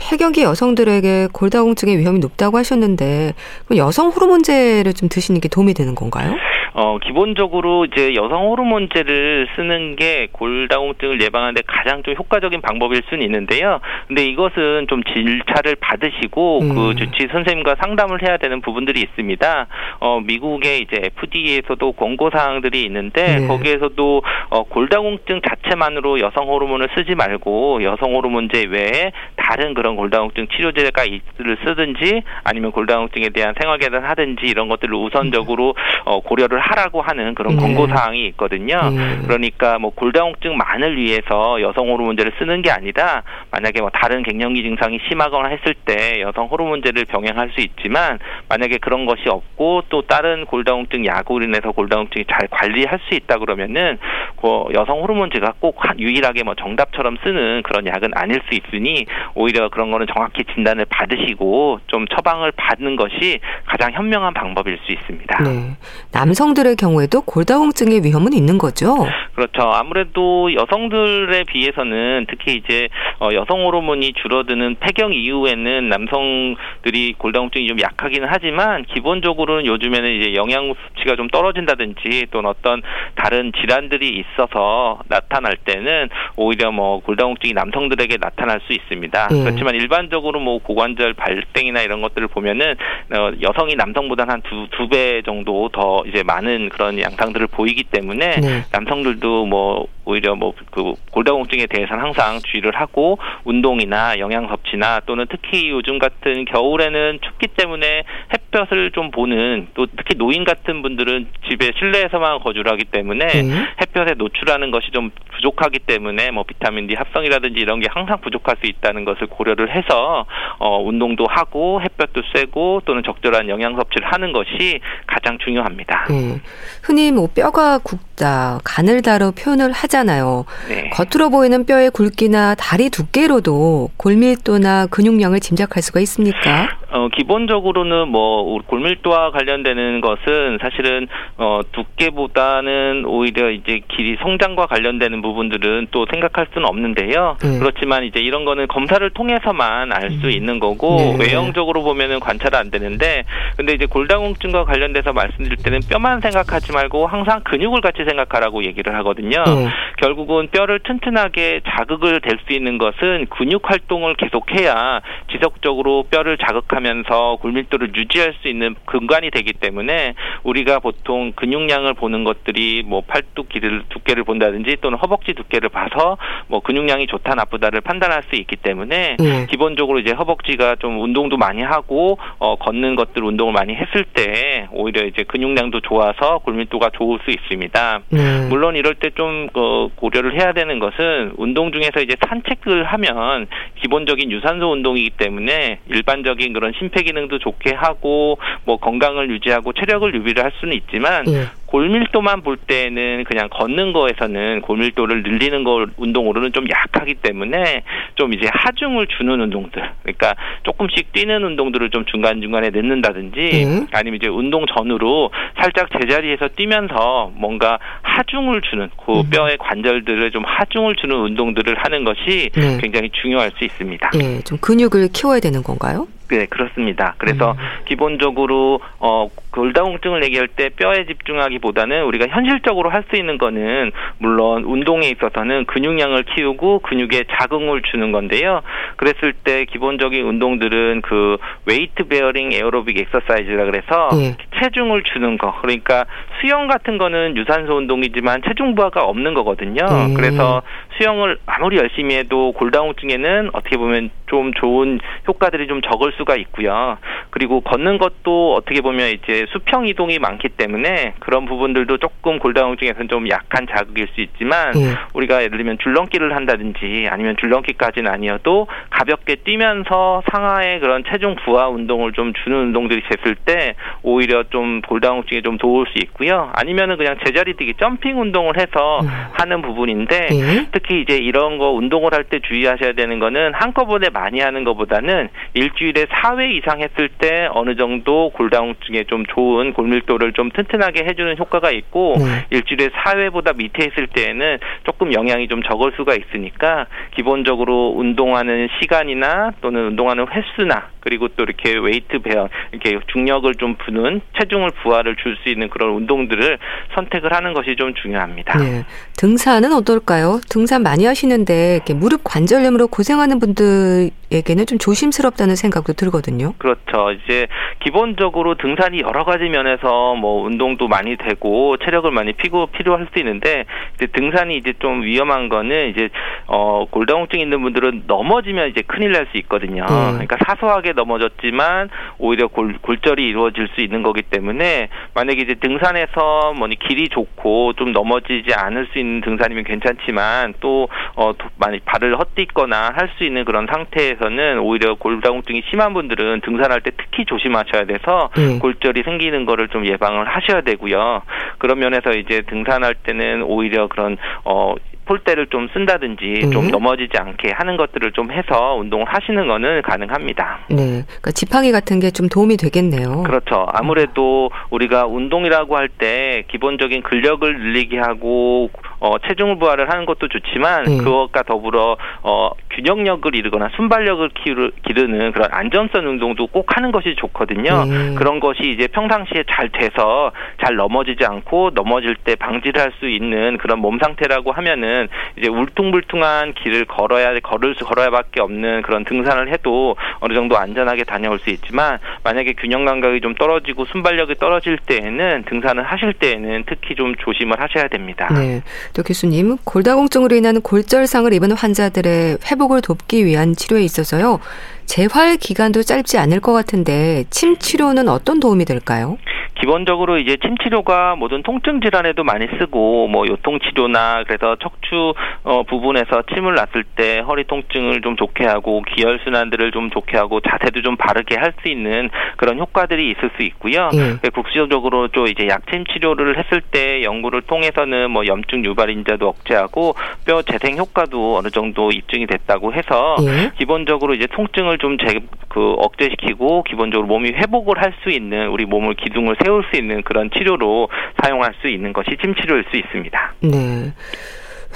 폐경기 여성들에게 골다공증의 위험이 높다고 하셨는데 여성 호르몬제를 좀 드시는 게 도움이 되는 건가요? 어 기본적으로 이제 여성 호르몬제를 쓰는 게 골다공증을 예방하는데 가장 좀 효과적인 방법일 수는 있는데요. 근데 이것은 좀 진찰을 받으시고 음. 그 주치 선생님과 상담을 해야 되는 부분들이 있습니다. 어 미국의 이제 에프디에이에서도 권고 사항들이 있는데 네. 거기에서도 어, 골다공증 자체만으로 여성 호르몬을 쓰지 말고 여성 호르몬제 외에 다른 그런 골다공증 치료제가 있을 쓰든지 아니면 골다공증에 대한 생활 개선 하든지 이런 것들을 우선적으로 네. 어, 고려를 하라고 하는 그런 네. 권고 사항이 있거든요. 네. 그러니까 뭐 골다공증만을 위해서 여성 호르몬제를 쓰는 게 아니라 만약에 뭐 다른 갱년기 증상이 심하거나 했을 때 여성 호르몬제를 병행할 수 있지만 만약에 그런 것이 없고 또 다른 골다공증 약으로 인해서 골다공증이 잘 관리할 수 있다 그러면은 그 여성 호르몬제가 꼭 유일하게 뭐 정답처럼 쓰는 그런 약은 아닐 수 있으니 오히려 그런 거는 정확히 진단을 받으시고 좀 처방을 받는 것이 가장 현명한 방법일 수 있습니다. 네. 남성 여성들의 경우에도 골다공증의 위험은 있는 거죠? 그렇죠. 아무래도 여성들에 비해서는 특히 이제 여성 호르몬이 줄어드는 폐경 이후에는 남성들이 골다공증이 좀 약하기는 하지만 기본적으로는 요즘에는 이제 영양 수치가 좀 떨어진다든지 또는 어떤 다른 질환들이 있어서 나타날 때는 오히려 뭐 골다공증이 남성들에게 나타날 수 있습니다. 예. 그렇지만 일반적으로 뭐 고관절 발등이나 이런 것들을 보면은 여성이 남성보다는 한 두, 두 배 정도 더 이제 많이 많은 그런 양상들을 보이기 때문에 네. 남성들도 뭐 오히려 뭐 그 골다공증에 대해서는 항상 주의를 하고 운동이나 영양 섭취나 또는 특히 요즘 같은 겨울에는 춥기 때문에 햇볕을 좀 보는 또 특히 노인 같은 분들은 집에 실내에서만 거주를 하기 때문에 네. 햇볕에 노출하는 것이 좀 부족하기 때문에 뭐 비타민 D 합성이라든지 이런 게 항상 부족할 수 있다는 것을 고려를 해서 어 운동도 하고 햇볕도 쐬고 또는 적절한 영양 섭취를 하는 것이 가장 중요합니다. 네. 흔히 뭐 뼈가 굵다, 가늘다로 표현을 하잖아요. 네. 겉으로 보이는 뼈의 굵기나 다리 두께로도 골밀도나 근육량을 짐작할 수가 있습니까? 어, 기본적으로는 뭐 골밀도와 관련되는 것은 사실은 어, 두께보다는 오히려 이제 길이 성장과 관련되는 부분들은 또 생각할 수는 없는데요. 네. 그렇지만 이제 이런 거는 검사를 통해서만 알 수 음. 있는 거고 네. 외형적으로 보면은 관찰 안 되는데 근데 이제 골다공증과 관련돼서 말씀드릴 때는 뼈만 생각하지 말고 항상 근육을 같이 생각하라고 얘기를 하거든요. 네. 결국은 뼈를 튼튼하게 자극을 될 수 있는 것은 근육 활동을 계속해야 지속적으로 뼈를 자극하면 하면서 골밀도를 유지할 수 있는 근간이 되기 때문에 우리가 보통 근육량을 보는 것들이 뭐 팔뚝 길이를 두께를 본다든지 또는 허벅지 두께를 봐서 뭐 근육량이 좋다 나쁘다를 판단할 수 있기 때문에 네. 기본적으로 이제 허벅지가 좀 운동도 많이 하고 어, 걷는 것들 운동을 많이 했을 때 오히려 이제 근육량도 좋아서 골밀도가 좋을 수 있습니다. 네. 물론 이럴 때 좀 어, 고려를 해야 되는 것은 운동 중에서 이제 산책을 하면 기본적인 유산소 운동이기 때문에 일반적인 그런 심폐 기능도 좋게 하고 뭐 건강을 유지하고 체력을 유지를 할 수는 있지만 네. 골밀도만 볼 때는 그냥 걷는 거에서는 골밀도를 늘리는 거 운동으로는 좀 약하기 때문에 좀 이제 하중을 주는 운동들 그러니까 조금씩 뛰는 운동들을 좀 중간중간에 넣는다든지 음. 아니면 이제 운동 전후로 살짝 제자리에서 뛰면서 뭔가 하중을 주는 그 뼈의 관절들을 좀 하중을 주는 운동들을 하는 것이 음. 굉장히 중요할 수 있습니다. 네, 좀 근육을 키워야 되는 건가요? 네, 그렇습니다. 그래서 음. 기본적으로 어, 골다공증을 얘기할 때 뼈에 집중하기보다는 우리가 현실적으로 할 수 있는 거는 물론 운동에 있어서는 근육량을 키우고 근육에 자극을 주는 건데요. 그랬을 때 기본적인 운동들은 그 웨이트 베어링 에어로빅 엑서사이즈라 그래서 음. 체중을 주는 거. 그러니까 수영 같은 거는 유산소 운동이지만 체중 부하가 없는 거거든요. 음. 그래서 수영을 아무리 열심히 해도 골다공증에는 어떻게 보면 좀 좋은 효과들이 좀 적을 수가 있고요. 그리고 걷는 것도 어떻게 보면 이제 수평 이동이 많기 때문에 그런 부분들도 조금 골다공증에서는 좀 약한 자극일 수 있지만 음. 우리가 예를 들면 줄넘기를 한다든지 아니면 줄넘기까지는 아니어도 가볍게 뛰면서 상하의 그런 체중 부하 운동을 좀 주는 운동들이 됐을 때 오히려 좀 골다공증에 좀 도울 수 있고요. 아니면은 그냥 제자리 뛰기 점핑 운동을 해서 음. 하는 부분인데 음. 특히 이제 이런 거 운동을 할 때 주의하셔야 되는 거는 한꺼번에 많이 하는 것보다는 일주일에 사 회 이상 했을 때 어느 정도 골다공증에 좀 좋은 골밀도를 좀 튼튼하게 해주는 효과가 있고 네. 일주일에 사 회보다 밑에 있을 때에는 조금 영향이 좀 적을 수가 있으니까 기본적으로 운동하는 시간이나 또는 운동하는 횟수나 그리고 또 이렇게 웨이트 베어 이렇게 중력을 좀 부는 체중을 부하를 줄 수 있는 그런 운동들을 선택을 하는 것이 좀 중요합니다. 네. 등산은 어떨까요? 등산 많이 하시는데 이렇게 무릎 관절염으로 고생하는 분들에게는 좀 조심스럽다는 생각도 들거든요. 그렇죠. 이제 기본적으로 등산이 여러 가지 면에서 뭐 운동도 많이 되고 체력을 많이 피고 필요할 수 있는데 이제 등산이 이제 좀 위험한 거는 이제 어 골다공증 있는 분들은 넘어지면 이제 큰일 날 수 있거든요. 음. 그러니까 사소하게 넘어졌지만 오히려 골, 골절이 이루어질 수 있는 거기 때문에 만약에 이제 등산에서 뭐니 길이 좋고 좀 넘어지지 않을 수 있는 등산이면 괜찮지만 또 어 많이 발을 헛디거나 할 수 있는 그런 상태에서는 오히려 골다공증이 심한 분들은 등산할 때 특히 조심하셔야 돼서 음. 골절이 생기는 거를 좀 예방을 하셔야 되고요. 그런 면에서 이제 등산할 때는 오히려 그런 어 폴대를 좀 쓴다든지 음. 좀 넘어지지 않게 하는 것들을 좀 해서 운동을 하시는 거는 가능합니다. 네, 그러니까 지팡이 같은 게 좀 도움이 되겠네요. 그렇죠. 아무래도 우리가 운동이라고 할 때 기본적인 근력을 늘리게 하고 어, 체중 부하를 하는 것도 좋지만 음. 그것과 더불어 어, 균형력을 이루거나 순발력을 키우, 기르는 그런 안전성 운동도 꼭 하는 것이 좋거든요. 음. 그런 것이 이제 평상시에 잘 돼서 잘 넘어지지 않고 넘어질 때 방지를 할 수 있는 그런 몸 상태라고 하면은 이제 울퉁불퉁한 길을 걸어야 걸을 수 걸어야밖에 없는 그런 등산을 해도 어느 정도 안전하게 다녀올 수 있지만 만약에 균형 감각이 좀 떨어지고 순발력이 떨어질 때에는 등산을 하실 때에는 특히 좀 조심을 하셔야 됩니다. 네, 또 교수님 골다공증으로 인한 골절상을 입은 환자들의 회복을 돕기 위한 치료에 있어서요. 재활 기간도 짧지 않을 것 같은데 침 치료는 어떤 도움이 될까요? 기본적으로 이제 침 치료가 모든 통증 질환에도 많이 쓰고 뭐 요통 치료나 그래서 척추 어, 부분에서 침을 놨을 때 허리 통증을 좀 좋게 하고 기혈 순환들을 좀 좋게 하고 자세도 좀 바르게 할 수 있는 그런 효과들이 있을 수 있고요. 음. 국제적으로 또 이제 약침 치료를 했을 때 연구를 통해서는 뭐 염증 유발 인자도 억제하고 뼈 재생 효과도 어느 정도 입증이 됐다고 해서 음. 기본적으로 이제 통증을 좀 제, 그 억제시키고 기본적으로 몸이 회복을 할 수 있는 우리 몸을 기둥을 세울 수 있는 그런 치료로 사용할 수 있는 것이 침치료일 수 있습니다. 네.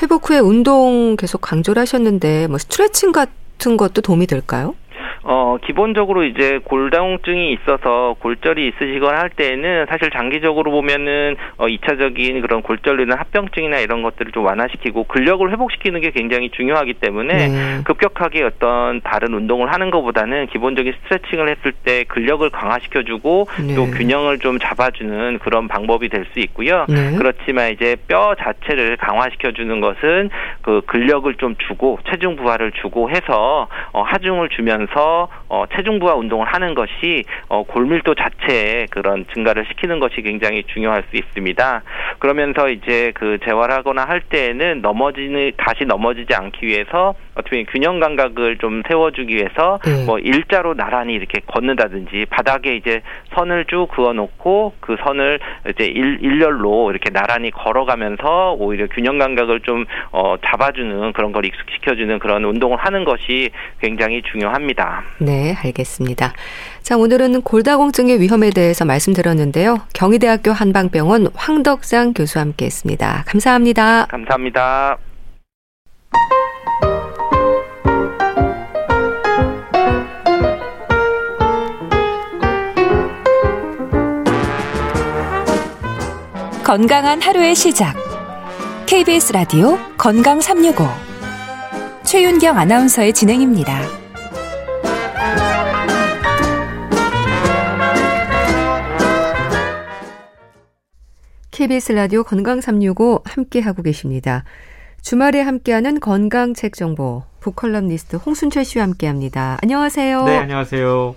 회복 후에 운동 계속 강조를 하셨는데 뭐 스트레칭 같은 것도 도움이 될까요? 어, 기본적으로 이제 골다공증이 있어서 골절이 있으시거나 할 때에는 사실 장기적으로 보면은 어, 이차적인 그런 골절이나 합병증이나 이런 것들을 좀 완화시키고 근력을 회복시키는 게 굉장히 중요하기 때문에 네. 급격하게 어떤 다른 운동을 하는 것보다는 기본적인 스트레칭을 했을 때 근력을 강화시켜주고 네. 또 균형을 좀 잡아주는 그런 방법이 될 수 있고요. 네. 그렇지만 이제 뼈 자체를 강화시켜주는 것은 그 근력을 좀 주고 체중 부하를 주고 해서 어, 하중을 주면서 어, 체중 부하 운동을 하는 것이 어, 골밀도 자체의 그런 증가를 시키는 것이 굉장히 중요할 수 있습니다. 그러면서 이제 그 재활하거나 할 때에는 넘어지는 다시 넘어지지 않기 위해서 어떻게 균형 감각을 좀 세워주기 위해서 네. 뭐 일자로 나란히 이렇게 걷는다든지 바닥에 이제 선을 쭉 그어놓고 그 선을 이제 일, 일렬로 이렇게 나란히 걸어가면서 오히려 균형 감각을 좀 어, 잡아주는 그런 걸 익숙시켜주는 그런 운동을 하는 것이 굉장히 중요합니다. 네, 알겠습니다. 자, 오늘은 골다공증의 위험에 대해서 말씀드렸는데요. 경희대학교 한방병원 황덕상 교수와 함께했습니다. 감사합니다. 감사합니다. 건강한 하루의 시작. 케이비에스 라디오 건강 삼육오 최윤경 아나운서의 진행입니다. 케이비에스 라디오 건강 삼육오 함께하고 계십니다. 주말에 함께하는 건강책 정보 북컬럼니스트 홍순철 씨와 함께합니다. 안녕하세요. 네, 안녕하세요.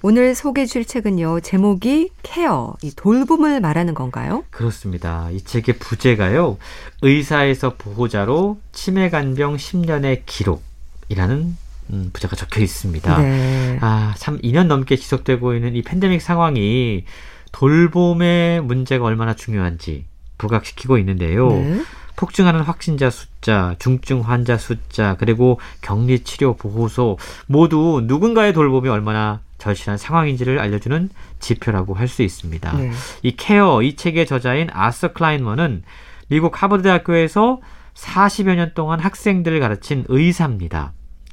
오늘 소개해 주실 책은요. 제목이 케어, 이 돌봄을 말하는 건가요? 그렇습니다. 이 책의 부제가요. 의사에서 보호자로 치매간병 십 년의 기록이라는 음, 부제가 적혀 있습니다. 네. 아, 참 이 년 넘게 지속되고 있는 이 팬데믹 상황이 돌봄의 문제가 얼마나 중요한지 부각시키고 있는데요. 네. 폭증하는 확진자 숫자, 중증 환자 숫자, 그리고 격리치료 보호소 모두 누군가의 돌봄이 얼마나 절실한 상황인지를 알려주는 지표라고 할 수 있습니다. 네. 이 케어, 이 책의 저자인 아서 클라인먼은 미국 하버드대학교에서 사십여 년 동안 학생들을 가르친 의사입니다.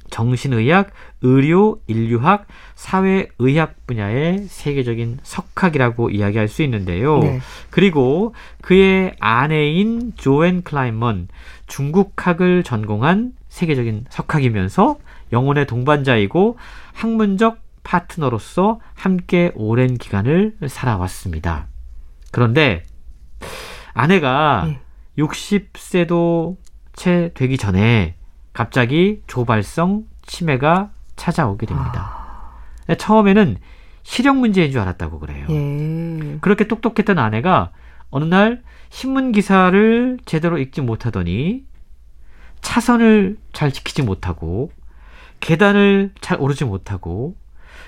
정신의학, 의료, 인류학, 사회의학 분야의 세계적인 석학이라고 이야기할 수 있는데요. 네. 그리고 그의 아내인 조앤 클라인먼, 중국학을 전공한 세계적인 석학이면서 영혼의 동반자이고 학문적 파트너로서 함께 오랜 기간을 살아왔습니다. 그런데 아내가 네. 육십 세도 채 되기 전에 갑자기 조발성 치매가 찾아오게 됩니다. 아. 처음에는 시력 문제인 줄 알았다고 그래요. 예. 그렇게 똑똑했던 아내가 어느 날 신문 기사를 제대로 읽지 못하더니 차선을 잘 지키지 못하고 계단을 잘 오르지 못하고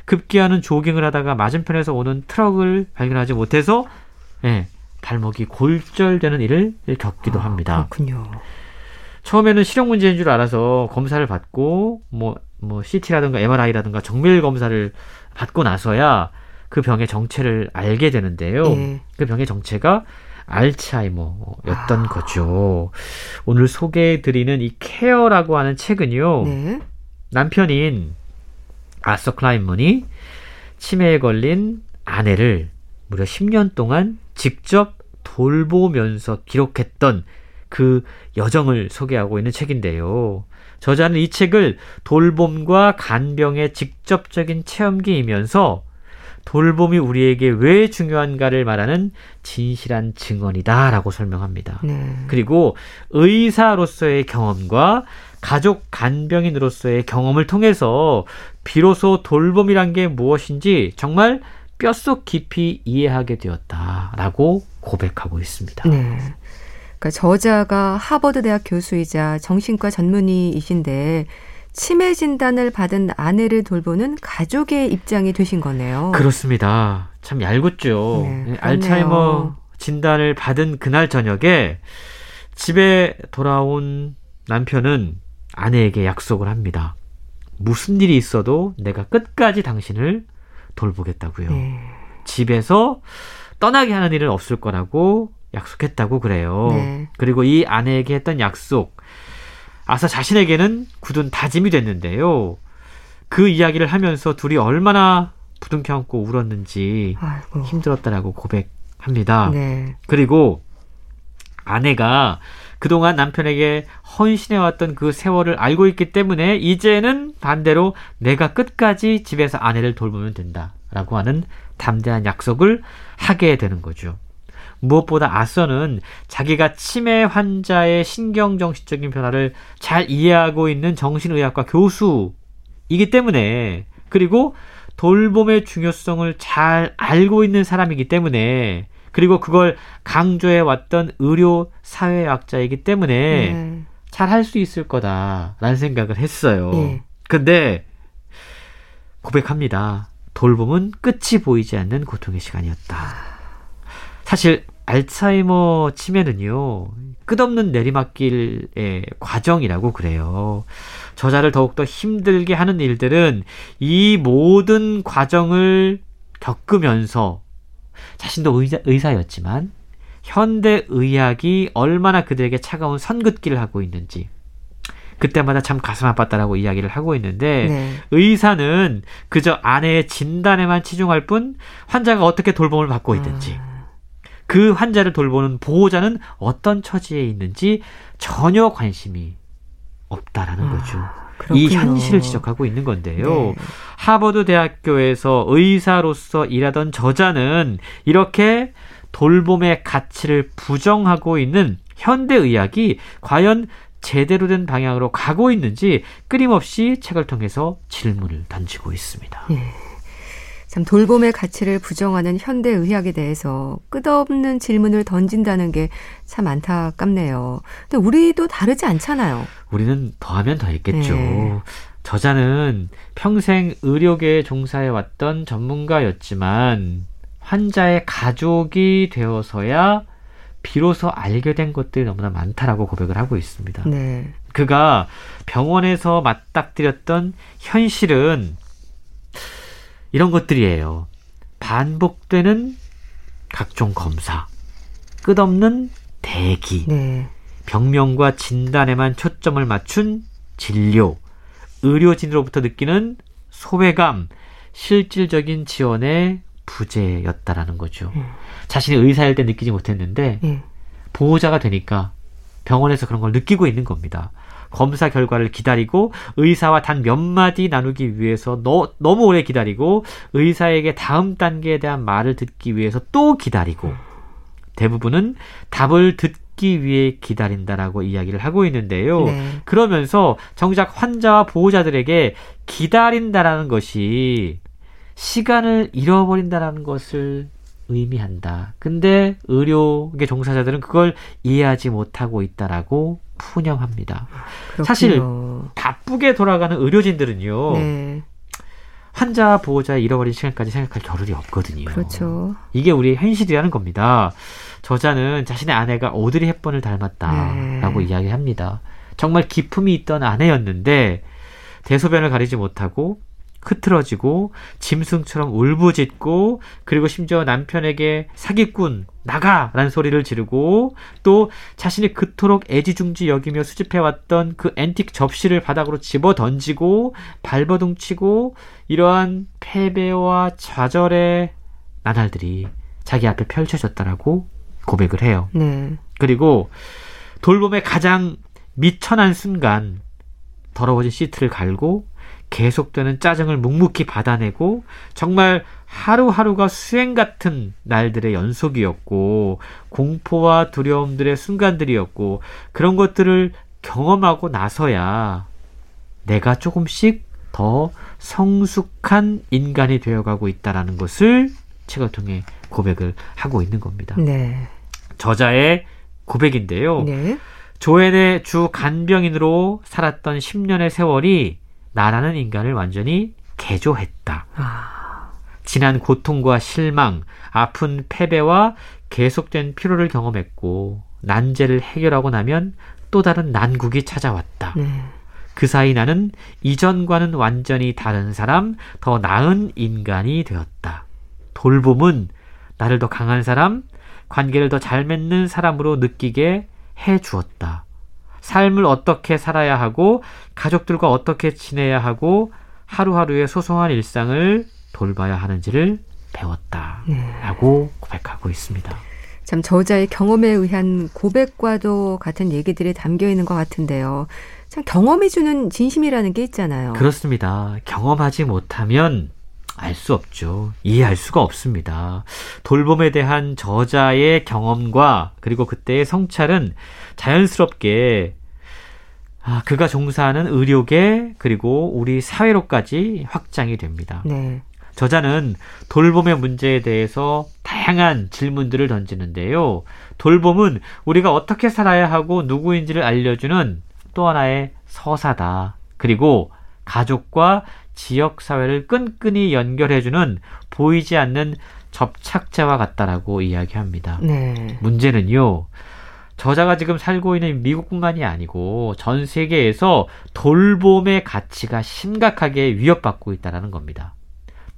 급기야는 조깅을 하다가 맞은편에서 오는 트럭을 발견하지 못해서 예, 발목이 골절되는 일을 겪기도 아, 합니다. 그렇군요. 처음에는 시력 문제인 줄 알아서 검사를 받고 뭐, 뭐 씨티라든가 엠알아이라든가 정밀 검사를 받고 나서야 그 병의 정체를 알게 되는데요. 예. 그 병의 정체가 알츠하이머였던 아. 거죠. 오늘 소개해드리는 이 케어라고 하는 책은요. 네. 남편인 아서 클라인먼이 치매에 걸린 아내를 무려 십 년 동안 직접 돌보면서 기록했던 그 여정을 소개하고 있는 책인데요. 저자는 이 책을 돌봄과 간병의 직접적인 체험기이면서 돌봄이 우리에게 왜 중요한가를 말하는 진실한 증언이다라고 설명합니다. 네. 그리고 의사로서의 경험과 가족 간병인으로서의 경험을 통해서 비로소 돌봄이란 게 무엇인지 정말 뼛속 깊이 이해하게 되었다라고 고백하고 있습니다. 네. 그러니까 저자가 하버드 대학 교수이자 정신과 전문의이신데 치매 진단을 받은 아내를 돌보는 가족의 입장이 되신 거네요. 그렇습니다. 참 얄궂죠. 네, 알츠하이머 진단을 받은 그날 저녁에 집에 돌아온 남편은 아내에게 약속을 합니다. 무슨 일이 있어도 내가 끝까지 당신을 돌보겠다고요. 네. 집에서 떠나게 하는 일은 없을 거라고 약속했다고 그래요. 네. 그리고 이 아내에게 했던 약속, 아서 자신에게는 굳은 다짐이 됐는데요. 그 이야기를 하면서 둘이 얼마나 부둥켜 안고 울었는지 아이고. 힘들었다라고 고백합니다. 네. 그리고 아내가 그동안 남편에게 헌신해왔던 그 세월을 알고 있기 때문에 이제는 반대로 내가 끝까지 집에서 아내를 돌보면 된다라고 하는 담대한 약속을 하게 되는 거죠. 무엇보다 아서는 자기가 치매 환자의 신경정신적인 변화를 잘 이해하고 있는 정신의학과 교수이기 때문에, 그리고 돌봄의 중요성을 잘 알고 있는 사람이기 때문에, 그리고 그걸 강조해왔던 의료사회학자이기 때문에 네. 잘 할 수 있을 거다라는 생각을 했어요. 네. 근데 고백합니다. 돌봄은 끝이 보이지 않는 고통의 시간이었다. 사실 알츠하이머 치매는요, 끝없는 내리막길의 과정이라고 그래요. 저자를 더욱더 힘들게 하는 일들은 이 모든 과정을 겪으면서 자신도 의사, 의사였지만 현대의학이 얼마나 그들에게 차가운 선긋기를 하고 있는지, 그때마다 참 가슴 아팠다라고 이야기를 하고 있는데 네. 의사는 그저 아내의 진단에만 치중할 뿐 환자가 어떻게 돌봄을 받고 있는지, 아. 그 환자를 돌보는 보호자는 어떤 처지에 있는지 전혀 관심이 없다라는 아, 거죠. 그렇군요. 이 현실을 지적하고 있는 건데요. 네. 하버드 대학교에서 의사로서 일하던 저자는 이렇게 돌봄의 가치를 부정하고 있는 현대의학이 과연 제대로 된 방향으로 가고 있는지 끊임없이 책을 통해서 질문을 던지고 있습니다. 네. 참 돌봄의 가치를 부정하는 현대의학에 대해서 끝없는 질문을 던진다는 게 참 안타깝네요. 근데 우리도 다르지 않잖아요. 우리는 더하면 더했겠죠. 네. 저자는 평생 의료계에 종사해왔던 전문가였지만 환자의 가족이 되어서야 비로소 알게 된 것들이 너무나 많다라고 고백을 하고 있습니다. 네. 그가 병원에서 맞닥뜨렸던 현실은 이런 것들이에요. 반복되는 각종 검사, 끝없는 대기, 네. 병명과 진단에만 초점을 맞춘 진료, 의료진으로부터 느끼는 소외감, 실질적인 지원의 부재였다라는 거죠. 음. 자신이 의사일 때 느끼지 못했는데 음. 보호자가 되니까 병원에서 그런 걸 느끼고 있는 겁니다. 검사 결과를 기다리고 의사와 단 몇 마디 나누기 위해서 너, 너무 오래 기다리고 의사에게 다음 단계에 대한 말을 듣기 위해서 또 기다리고 대부분은 답을 듣기 위해 기다린다라고 이야기를 하고 있는데요. 네. 그러면서 정작 환자와 보호자들에게 기다린다라는 것이 시간을 잃어버린다라는 것을 의미한다. 근데 의료계 종사자들은 그걸 이해하지 못하고 있다라고 푸념합니다. 그렇군요. 사실 바쁘게 돌아가는 의료진들은요. 네. 환자 보호자의 잃어버린 시간까지 생각할 겨를이 없거든요. 그렇죠. 이게 우리의 현실이라는 겁니다. 저자는 자신의 아내가 오드리 헵번을 닮았다라고 네. 이야기합니다. 정말 기품이 있던 아내였는데 대소변을 가리지 못하고 흐트러지고 짐승처럼 울부짖고, 그리고 심지어 남편에게 사기꾼 나가라는 소리를 지르고, 또 자신이 그토록 애지중지 여기며 수집해왔던 그 앤틱 접시를 바닥으로 집어던지고 발버둥치고, 이러한 패배와 좌절의 나날들이 자기 앞에 펼쳐졌다라고 고백을 해요. 네. 그리고 돌봄의 가장 미천한 순간 더러워진 시트를 갈고 계속되는 짜증을 묵묵히 받아내고, 정말 하루하루가 수행 같은 날들의 연속이었고 공포와 두려움들의 순간들이었고, 그런 것들을 경험하고 나서야 내가 조금씩 더 성숙한 인간이 되어가고 있다라는 것을 책을 통해 고백을 하고 있는 겁니다. 네. 저자의 고백인데요. 네. 조앤의 주 간병인으로 살았던 십 년의 세월이 나라는 인간을 완전히 개조했다. 아... 지난 고통과 실망, 아픈 패배와 계속된 피로를 경험했고 난제를 해결하고 나면 또 다른 난국이 찾아왔다. 네. 그 사이 나는 이전과는 완전히 다른 사람, 더 나은 인간이 되었다. 돌봄은 나를 더 강한 사람, 관계를 더 잘 맺는 사람으로 느끼게 해주었다. 삶을 어떻게 살아야 하고 가족들과 어떻게 지내야 하고 하루하루의 소소한 일상을 돌봐야 하는지를 배웠다라고 네. 고백하고 있습니다. 참 저자의 경험에 의한 고백과도 같은 얘기들이 담겨 있는 것 같은데요. 참 경험이 주는 진심이라는 게 있잖아요. 그렇습니다. 경험하지 못하면 알 수 없죠. 이해할 수가 없습니다. 돌봄에 대한 저자의 경험과 그리고 그때의 성찰은 자연스럽게 아, 그가 종사하는 의료계 그리고 우리 사회로까지 확장이 됩니다. 네. 저자는 돌봄의 문제에 대해서 다양한 질문들을 던지는데요. 돌봄은 우리가 어떻게 살아야 하고 누구인지를 알려주는 또 하나의 서사다. 그리고 가족과 지역사회를 끈끈이 연결해주는 보이지 않는 접착제와 같다라고 이야기합니다. 네. 문제는요. 저자가 지금 살고 있는 미국뿐만이 아니고 전 세계에서 돌봄의 가치가 심각하게 위협받고 있다는 겁니다.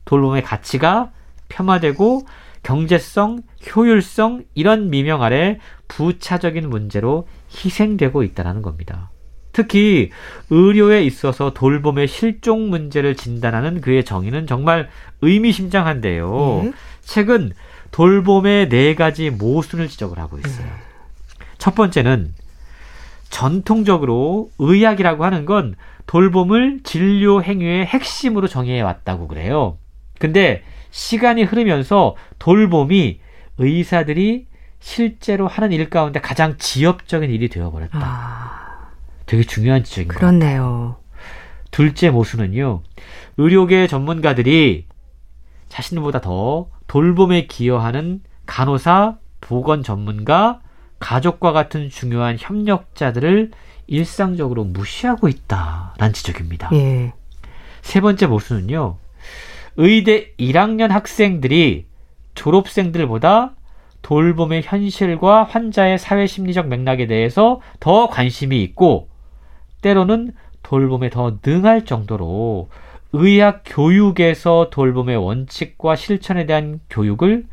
돌봄의 가치가 폄하되고 경제성, 효율성 이런 미명 아래 부차적인 문제로 희생되고 있다는 겁니다. 특히 의료에 있어서 돌봄의 실종 문제를 진단하는 그의 정의는 정말 의미심장한데요. 음. 책은 돌봄의 네 가지 모순을 지적을 하고 있어요. 음. 첫 번째는 전통적으로 의학이라고 하는 건 돌봄을 진료 행위의 핵심으로 정의해왔다고 그래요. 근데 시간이 흐르면서 돌봄이 의사들이 실제로 하는 일 가운데 가장 지엽적인 일이 되어버렸다. 아, 되게 중요한 지적인 것 같아요. 그렇네요. 둘째 모순은요. 의료계 전문가들이 자신보다 더 돌봄에 기여하는 간호사, 보건 전문가, 가족과 같은 중요한 협력자들을 일상적으로 무시하고 있다라는 지적입니다. 예. 세 번째 모순은요. 의대 일 학년 학생들이 졸업생들보다 돌봄의 현실과 환자의 사회심리적 맥락에 대해서 더 관심이 있고 때로는 돌봄에 더 능할 정도로 의학 교육에서 돌봄의 원칙과 실천에 대한 교육을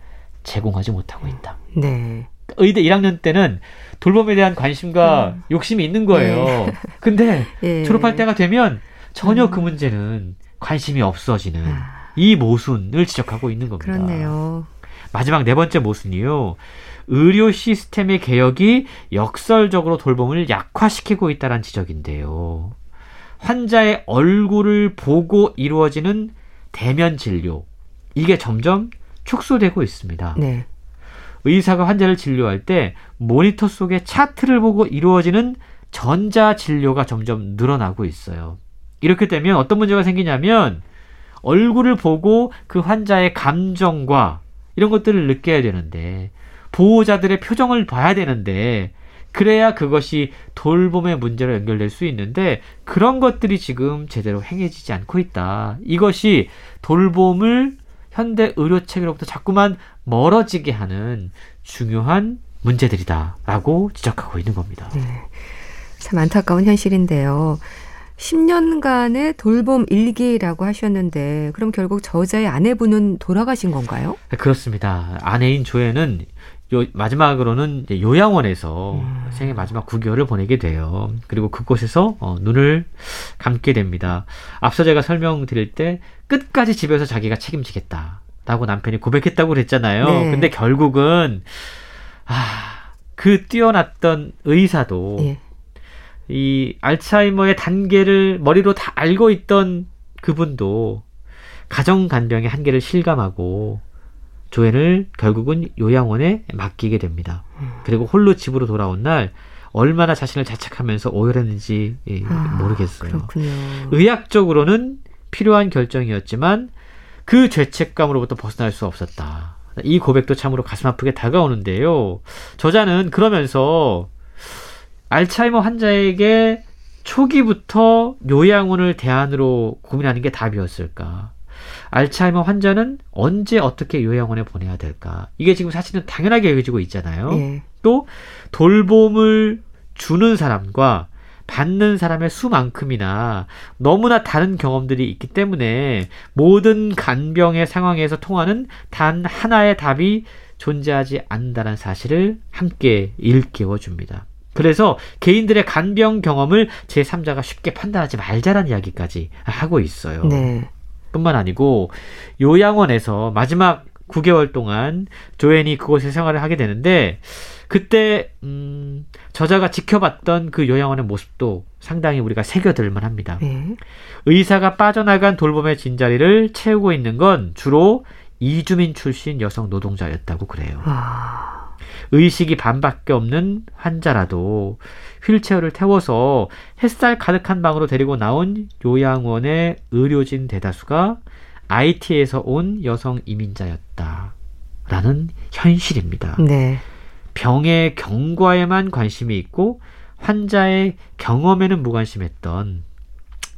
제공하지 못하고 있다. 네. 의대 일 학년 때는 돌봄에 대한 관심과 음. 욕심이 있는 거예요. 근데 예. 졸업할 때가 되면 전혀 음. 그 문제는 관심이 없어지는 아. 이 모순을 지적하고 있는 겁니다. 그렇네요. 마지막 네 번째 모순이요. 의료 시스템의 개혁이 역설적으로 돌봄을 약화시키고 있다는 지적인데요. 환자의 얼굴을 보고 이루어지는 대면 진료. 이게 점점 축소되고 있습니다. 네. 의사가 환자를 진료할 때 모니터 속에 차트를 보고 이루어지는 전자진료가 점점 늘어나고 있어요. 이렇게 되면 어떤 문제가 생기냐면 얼굴을 보고 그 환자의 감정과 이런 것들을 느껴야 되는데 보호자들의 표정을 봐야 되는데 그래야 그것이 돌봄의 문제로 연결될 수 있는데 그런 것들이 지금 제대로 행해지지 않고 있다. 이것이 돌봄을 현대 의료 체계로부터 자꾸만 멀어지게 하는 중요한 문제들이다라고 지적하고 있는 겁니다. 네, 참 안타까운 현실인데요. 십 년간의 돌봄 일기라고 하셨는데 그럼 결국 저자의 아내분은 돌아가신 건가요? 그렇습니다. 아내인 조앤은 요, 마지막으로는 요양원에서 음. 생애 마지막 구 개월을 보내게 돼요. 그리고 그곳에서 어, 눈을 감게 됩니다. 앞서 제가 설명드릴 때 끝까지 집에서 자기가 책임지겠다라고 남편이 고백했다고 그랬잖아요. 네. 근데 결국은 아, 그 뛰어났던 의사도 예. 이 알츠하이머의 단계를 머리로 다 알고 있던 그분도 가정간병의 한계를 실감하고 조앤을 결국은 요양원에 맡기게 됩니다. 그리고 홀로 집으로 돌아온 날 얼마나 자신을 자책하면서 오열했는지 아, 모르겠어요. 그렇군요. 의학적으로는 필요한 결정이었지만 그 죄책감으로부터 벗어날 수 없었다. 이 고백도 참으로 가슴 아프게 다가오는데요. 저자는 그러면서 알츠하이머 환자에게 초기부터 요양원을 대안으로 고민하는 게 답이었을까? 알츠하이머 환자는 언제 어떻게 요양원에 보내야 될까? 이게 지금 사실은 당연하게 여겨지고 있잖아요. 예. 또 돌봄을 주는 사람과 받는 사람의 수만큼이나 너무나 다른 경험들이 있기 때문에 모든 간병의 상황에서 통하는 단 하나의 답이 존재하지 않는다는 사실을 함께 일깨워줍니다. 그래서 개인들의 간병 경험을 제삼자가 쉽게 판단하지 말자라는 이야기까지 하고 있어요. 네. 뿐만 아니고 요양원에서 마지막 구 개월 동안 조앤이 그곳에 생활을 하게 되는데 그때 음, 저자가 지켜봤던 그 요양원의 모습도 상당히 우리가 새겨들만 합니다. 네. 의사가 빠져나간 돌봄의 진자리를 채우고 있는 건 주로 이주민 출신 여성 노동자였다고 그래요. 아... 의식이 반밖에 없는 환자라도 휠체어를 태워서 햇살 가득한 방으로 데리고 나온 요양원의 의료진 대다수가 아이티에서 온 여성 이민자였다라는 현실입니다. 네. 병의 경과에만 관심이 있고 환자의 경험에는 무관심했던,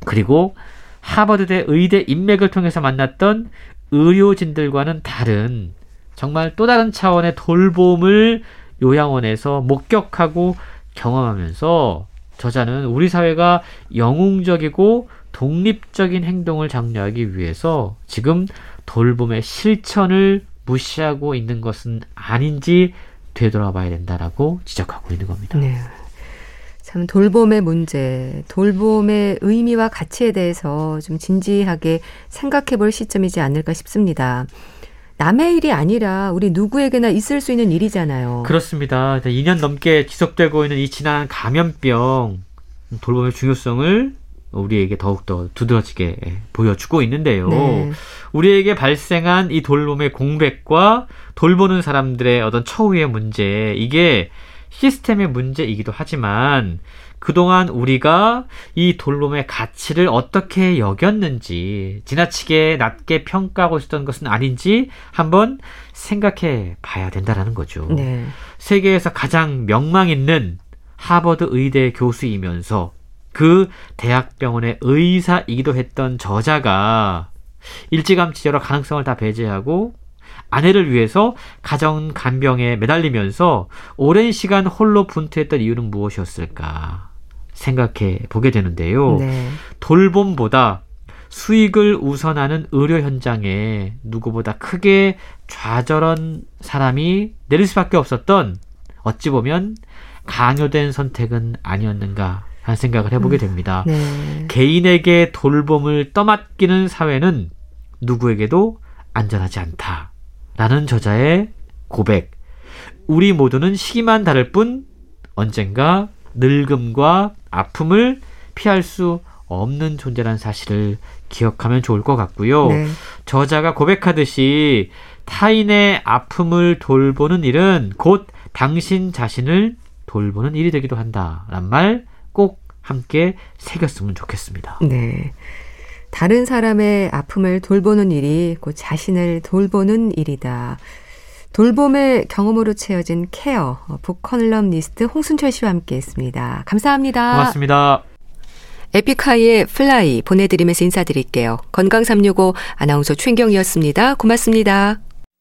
그리고 하버드대 의대 인맥을 통해서 만났던 의료진들과는 다른, 정말 또 다른 차원의 돌봄을 요양원에서 목격하고 경험하면서 저자는 우리 사회가 영웅적이고 독립적인 행동을 장려하기 위해서 지금 돌봄의 실천을 무시하고 있는 것은 아닌지 되돌아봐야 된다라고 지적하고 있는 겁니다. 네. 참 돌봄의 문제, 돌봄의 의미와 가치에 대해서 좀 진지하게 생각해 볼 시점이지 않을까 싶습니다. 남의 일이 아니라 우리 누구에게나 있을 수 있는 일이잖아요. 그렇습니다. 이 년 넘게 지속되고 있는 이 지난 감염병, 돌봄의 중요성을 우리에게 더욱더 두드러지게 보여주고 있는데요. 네. 우리에게 발생한 이 돌봄의 공백과 돌보는 사람들의 어떤 처우의 문제, 이게 시스템의 문제이기도 하지만 그동안 우리가 이 돌봄의 가치를 어떻게 여겼는지, 지나치게 낮게 평가하고 있었던 것은 아닌지 한번 생각해 봐야 된다는 거죠. 네. 세계에서 가장 명망 있는 하버드 의대 교수이면서 그 대학병원의 의사이기도 했던 저자가 일찌감치 여러 가능성을 다 배제하고 아내를 위해서 가정 간병에 매달리면서 오랜 시간 홀로 분투했던 이유는 무엇이었을까 생각해 보게 되는데요. 네. 돌봄보다 수익을 우선하는 의료 현장에 누구보다 크게 좌절한 사람이 내릴 수밖에 없었던, 어찌 보면 강요된 선택은 아니었는가 하는 생각을 해보게 됩니다. 음. 네. 개인에게 돌봄을 떠맡기는 사회는 누구에게도 안전하지 않다 라는 저자의 고백. 우리 모두는 시기만 다를 뿐 언젠가 늙음과 아픔을 피할 수 없는 존재라는 사실을 기억하면 좋을 것 같고요. 네. 저자가 고백하듯이 타인의 아픔을 돌보는 일은 곧 당신 자신을 돌보는 일이 되기도 한다란 말 꼭 함께 새겼으면 좋겠습니다. 네. 다른 사람의 아픔을 돌보는 일이 곧 자신을 돌보는 일이다. 돌봄의 경험으로 채워진 케어, 북컬럼니스트 홍순철 씨와 함께했습니다. 감사합니다. 고맙습니다. 에픽하이의 플라이 보내드리면서 인사드릴게요. 건강삼육오 아나운서 최인경이었습니다. 고맙습니다.